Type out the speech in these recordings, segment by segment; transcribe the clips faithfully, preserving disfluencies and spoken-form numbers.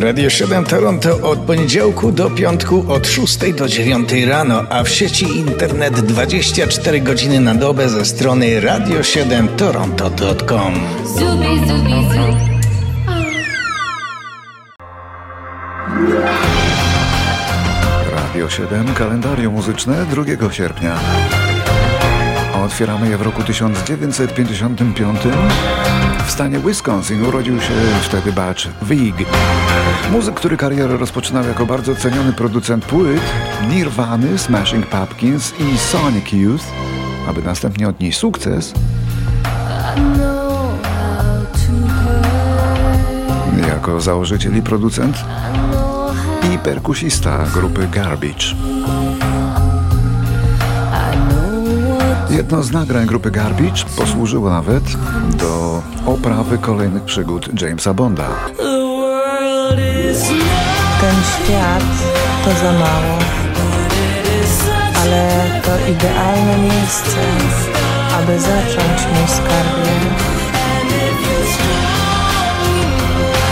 Radio siedem Toronto od poniedziałku do piątku od szóstej do dziewiątej rano, a w sieci internet dwadzieścia cztery godziny na dobę ze strony radio siedem toronto kropka com. Zubi, zubi, zubi. Radio siedem, kalendarium muzyczne drugiego sierpnia. Otwieramy je w roku tysiąc dziewięćset pięćdziesiątym piątym. W stanie Wisconsin urodził się wtedy Batch Vig. Muzyk, który karierę rozpoczynał jako bardzo ceniony producent płyt Nirvany, Smashing Pumpkins i Sonic Youth, aby następnie odnieść sukces. Jako założyciel i producent i perkusista grupy Garbage. Jedno z nagrań grupy Garbage posłużyło nawet do oprawy kolejnych przygód Jamesa Bonda. Ten świat to za mało, ale to idealne miejsce, aby zacząć mój karierę.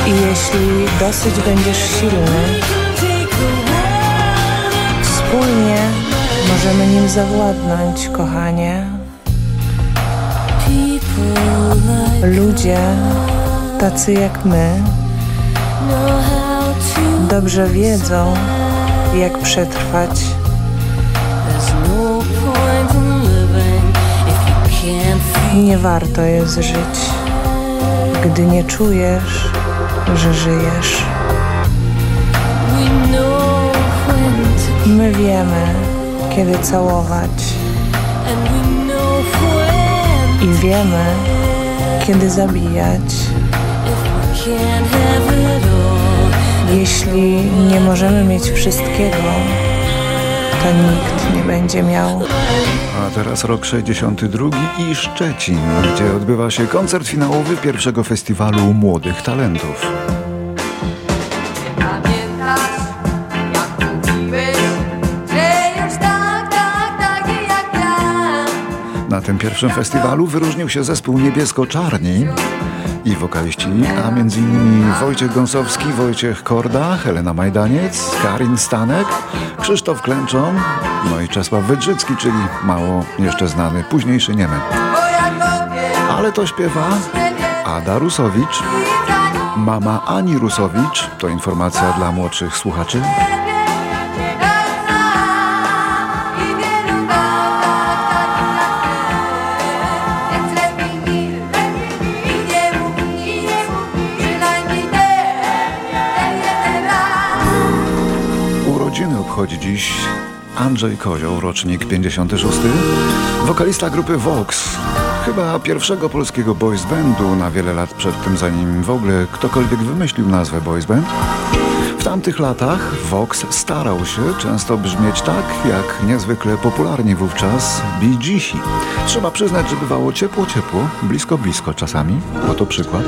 I jeśli dosyć będziesz silny, wspólnie możemy nim zawładnąć, kochanie. Ludzie, tacy jak my, dobrze wiedzą, jak przetrwać. Nie warto jest żyć, gdy nie czujesz, że żyjesz. My wiemy, kiedy całować i wiemy, kiedy zabijać. Jeśli nie możemy mieć wszystkiego, to nikt nie będzie miał. A teraz rok sześćdziesiąty drugi i Szczecin, gdzie odbywa się koncert finałowy pierwszego festiwalu młodych talentów. Na tym pierwszym festiwalu wyróżnił się zespół Niebiesko-Czarni i wokaliści, a m.in. Wojciech Gąsowski, Wojciech Korda, Helena Majdaniec, Karin Stanek, Krzysztof Klęczon, no i Czesław Wydrzycki, czyli mało jeszcze znany, późniejszy Niemen. Ale to śpiewa Ada Rusowicz, mama Ani Rusowicz, to informacja dla młodszych słuchaczy. Chodzi dziś Andrzej Kozioł, rocznik pięćdziesiąty szósty, wokalista grupy Vox, chyba pierwszego polskiego boys bandu na wiele lat przed tym, zanim w ogóle ktokolwiek wymyślił nazwę boys band. W tamtych latach Vox starał się często brzmieć tak, jak niezwykle popularni wówczas B G C. Trzeba przyznać, że bywało ciepło, ciepło, blisko, blisko czasami, oto przykład.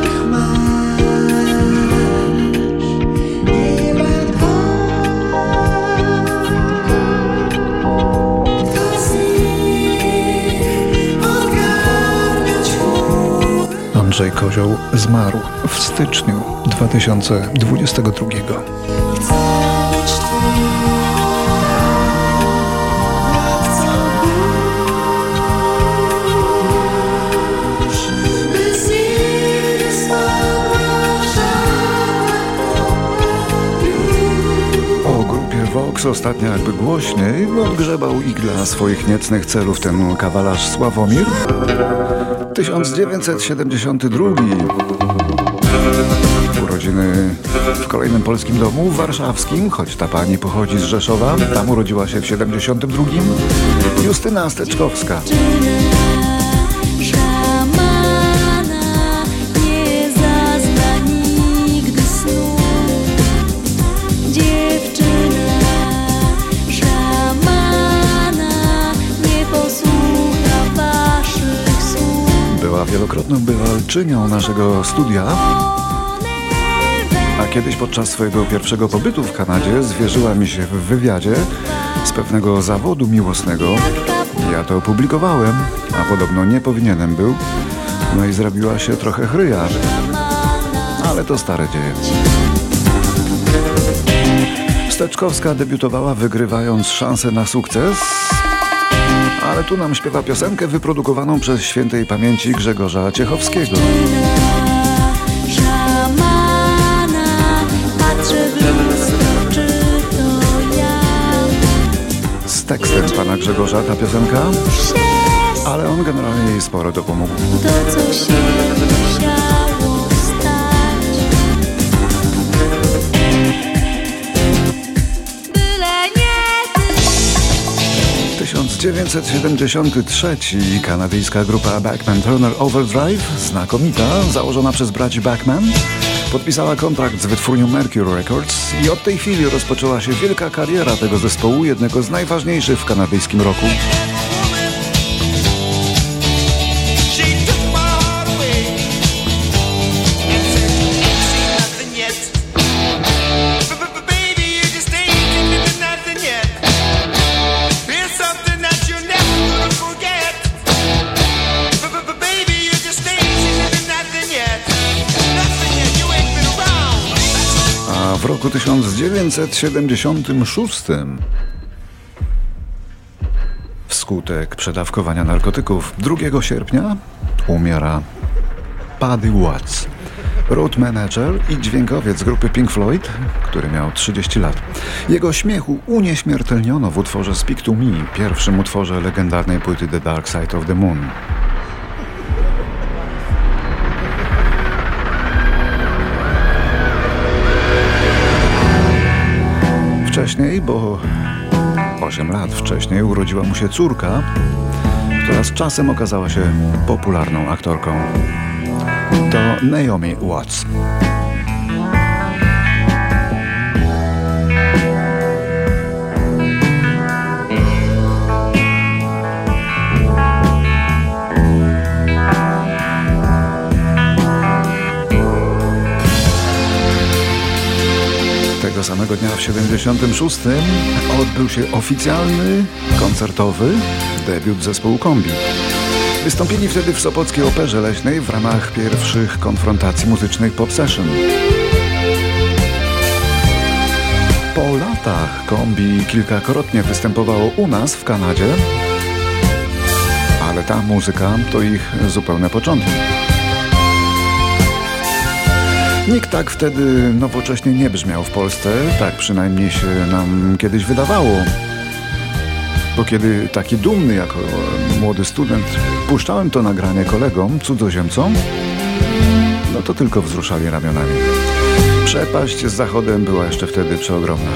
Andrzej Kozioł zmarł w styczniu dwa tysiące dwudziestego drugiego. O grupie Vox ostatnio jakby głośniej odgrzebał i dla swoich niecnych celów ten kawalarz Sławomir. tysiąc dziewięćset siedemdziesiąty drugi. Urodziny w kolejnym polskim domu warszawskim, choć ta pani pochodzi z Rzeszowa. Tam urodziła się w siedemdziesiątym drugim. Justyna Steczkowska. Wielokrotną bywalczynią naszego studia, a kiedyś podczas swojego pierwszego pobytu w Kanadzie zwierzyła mi się w wywiadzie z pewnego zawodu miłosnego. Ja to opublikowałem, a podobno nie powinienem był, no i zrobiła się trochę chryja, ale to stare dzieje. Steczkowska debiutowała, wygrywając szansę na sukces, ale tu nam śpiewa piosenkę wyprodukowaną przez świętej pamięci Grzegorza Ciechowskiego. Z tekstem pana Grzegorza ta piosenka, ale on generalnie jej sporo dopomógł. tysiąc dziewięćset siedemdziesiąty trzeci. Kanadyjska grupa Backman Turner Overdrive, znakomita, założona przez braci Backman, podpisała kontrakt z wytwórnią Mercury Records i od tej chwili rozpoczęła się wielka kariera tego zespołu, jednego z najważniejszych w kanadyjskim rocku. W roku tysiąc dziewięćset siedemdziesiątym szóstym wskutek przedawkowania narkotyków drugiego sierpnia umiera Paddy Watts, road manager i dźwiękowiec grupy Pink Floyd, który miał trzydzieści lat. Jego śmiechu unieśmiertelniono w utworze Speak to Me, pierwszym utworze legendarnej płyty The Dark Side of the Moon. Wcześniej, bo osiem lat wcześniej urodziła mu się córka, która z czasem okazała się popularną aktorką. To Naomi Watts. Tego samego dnia w siedemdziesiątym szóstym odbył się oficjalny, koncertowy debiut zespołu Kombi. Wystąpili wtedy w sopockiej Operze Leśnej w ramach pierwszych konfrontacji muzycznych Pop Session. Po latach Kombi kilkakrotnie występowało u nas w Kanadzie, ale ta muzyka to ich zupełne początki. Nikt tak wtedy nowocześnie nie brzmiał w Polsce, tak przynajmniej się nam kiedyś wydawało. Bo kiedy taki dumny jako młody student puszczałem to nagranie kolegom, cudzoziemcom, no to tylko wzruszali ramionami. Przepaść z zachodem była jeszcze wtedy przeogromna.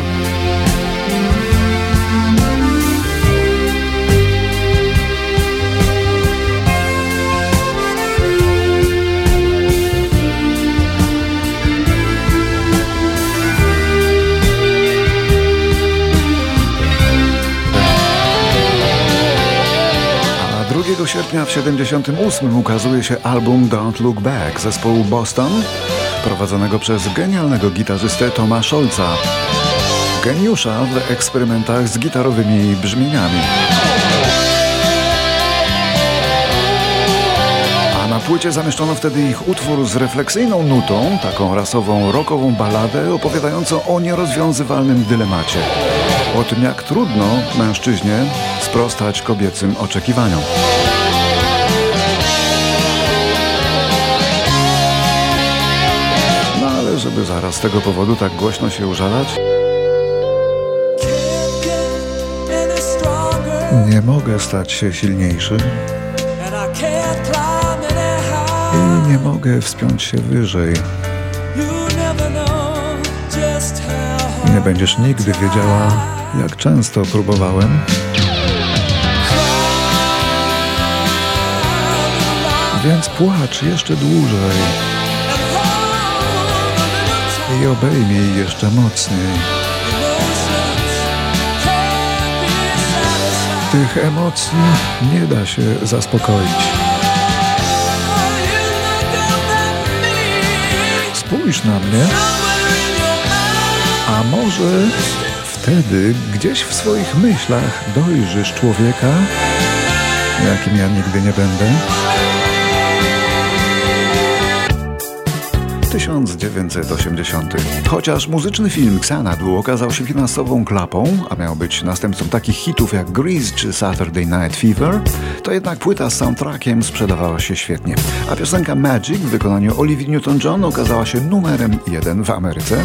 drugiego sierpnia w siedemdziesiątym ósmym ukazuje się album Don't Look Back zespołu Boston, prowadzonego przez genialnego gitarzystę Toma Scholza, geniusza w eksperymentach z gitarowymi brzmieniami. A na płycie zamieszczono wtedy ich utwór z refleksyjną nutą, taką rasową, rockową balladę opowiadającą o nierozwiązywalnym dylemacie. O tym, jak trudno mężczyźnie sprostać kobiecym oczekiwaniom. No ale żeby zaraz z tego powodu tak głośno się użalać, nie mogę stać się silniejszy i nie mogę wspiąć się wyżej. Nie będziesz nigdy wiedziała, jak często próbowałem . Więc płacz jeszcze dłużej i obejmij jeszcze mocniej. Tych emocji nie da się zaspokoić. Spójrz na mnie, a może wtedy gdzieś w swoich myślach dojrzysz człowieka, jakim ja nigdy nie będę. tysiąc dziewięćset osiemdziesiąty. Chociaż muzyczny film Xanadu okazał się finansową klapą, a miał być następcą takich hitów jak Grease czy Saturday Night Fever, to jednak płyta z soundtrackiem sprzedawała się świetnie, a piosenka Magic w wykonaniu Olivia Newton-John okazała się numerem jeden w Ameryce.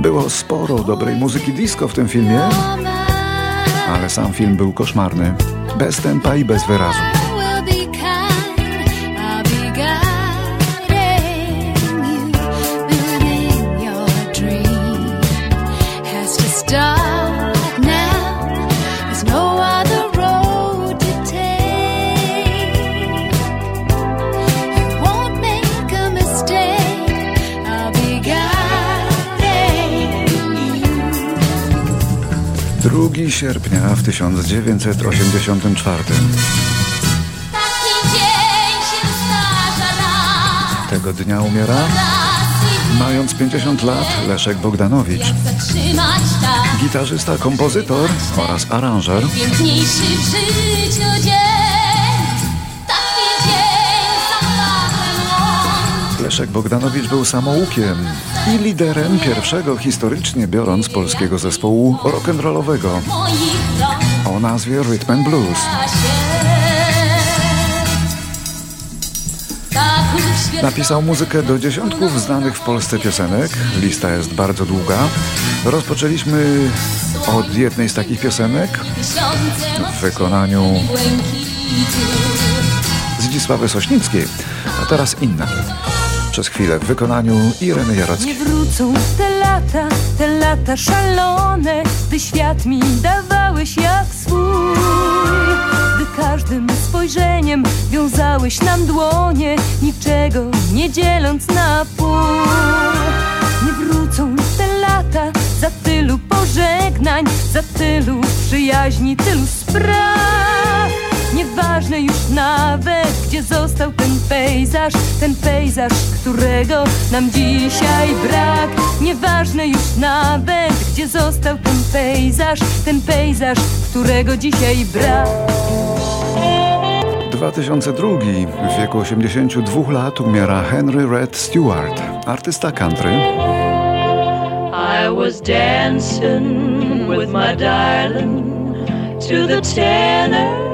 Było sporo dobrej muzyki disco w tym filmie, ale sam film był koszmarny, bez tempa i bez wyrazu. drugiego sierpnia w tysiąc dziewięćset osiemdziesiątym czwartym. Taki dzień się zdarza raz. Tego dnia umiera, mając pięćdziesiąt lat, Leszek Bogdanowicz. Gitarzysta, kompozytor oraz aranżer. Piękniejszy w życiu dzień. Taki dzień. Leszek Bogdanowicz był samoukiem i liderem pierwszego, historycznie biorąc, polskiego zespołu rock'n'rollowego o nazwie Rhythm and Blues. Napisał muzykę do dziesiątków znanych w Polsce piosenek. Lista jest bardzo długa. Rozpoczęliśmy od jednej z takich piosenek w wykonaniu Zdzisławy Sośnickiej, a teraz inna. Przez chwilę w wykonaniu Ireny Jarockiej. Nie wrócą te lata, te lata szalone, gdy świat mi dawałeś jak swój, gdy każdym spojrzeniem wiązałeś nam dłonie, niczego nie dzieląc na pół. Nie wrócą te lata, za tylu pożegnań, za tylu przyjaźni, tylu spraw. Nieważne już nawet, gdzie został ten pejzaż, ten pejzaż, którego nam dzisiaj brak. Nieważne już nawet, gdzie został ten pejzaż, ten pejzaż, którego dzisiaj brak. dwa tysiące drugi. W wieku osiemdziesięciu dwóch lat umiera Henry Red Stewart, artysta country. I was dancing with my darling to the tenor.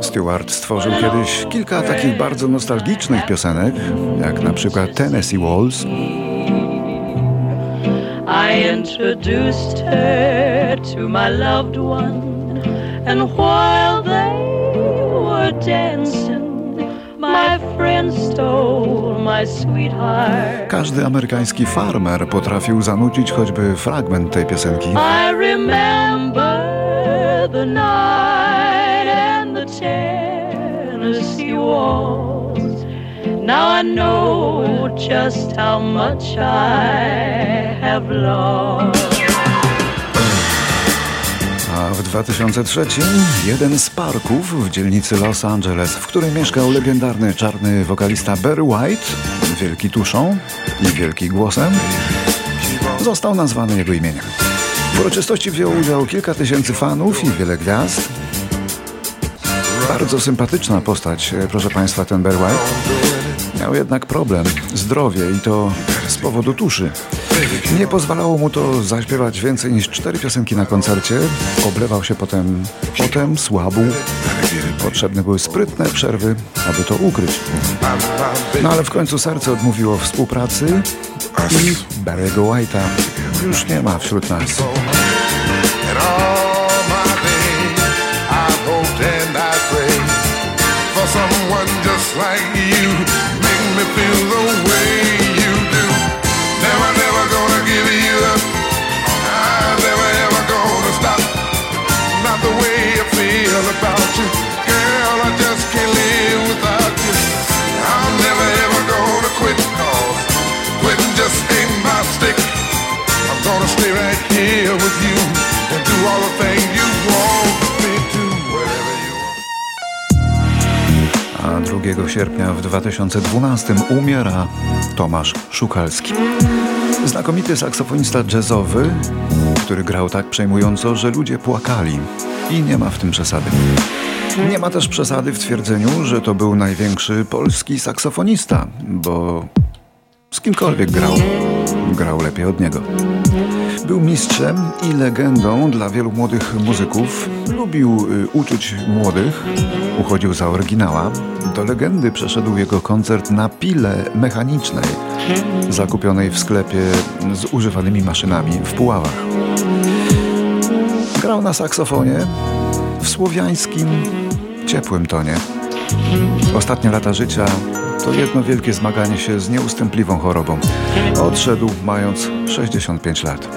Stewart stworzył kiedyś kilka takich bardzo nostalgicznych piosenek, jak na przykład Tennessee Waltz. Każdy amerykański farmer potrafił zanucić choćby fragment tej piosenki. The night and the Tennessee walls. Now I know just how much I have lost. A w dwa tysiące trzecim jeden z parków w dzielnicy Los Angeles, w którym mieszkał legendarny czarny wokalista Barry White, wielki tuszą i wielki głosem, został nazwany jego imieniem. W uroczystości wzięło udział kilka tysięcy fanów i wiele gwiazd. Bardzo sympatyczna postać, proszę Państwa, ten Barry White. Miał jednak problem, zdrowie i to z powodu tuszy. Nie pozwalało mu to zaśpiewać więcej niż cztery piosenki na koncercie. Oblewał się potem, potem słabł. Potrzebne były sprytne przerwy, aby to ukryć. No ale w końcu serce odmówiło współpracy i Barry'ego White'a już nie ma wśród nas. A drugiego sierpnia w dwa tysiące dwunastym umiera Tomasz Szukalski. Znakomity saksofonista jazzowy, który grał tak przejmująco, że ludzie płakali. I nie ma w tym przesady. Nie ma też przesady w twierdzeniu, że to był największy polski saksofonista, bo z kimkolwiek grał, grał lepiej od niego. Był mistrzem i legendą dla wielu młodych muzyków. Lubił uczyć młodych, uchodził za oryginała. Do legendy przeszedł jego koncert na pile mechanicznej, zakupionej w sklepie z używanymi maszynami w Puławach. Grał na saksofonie w słowiańskim, ciepłym tonie. Ostatnie lata życia to jedno wielkie zmaganie się z nieustępliwą chorobą. Odszedł mając sześćdziesiąt pięć lat.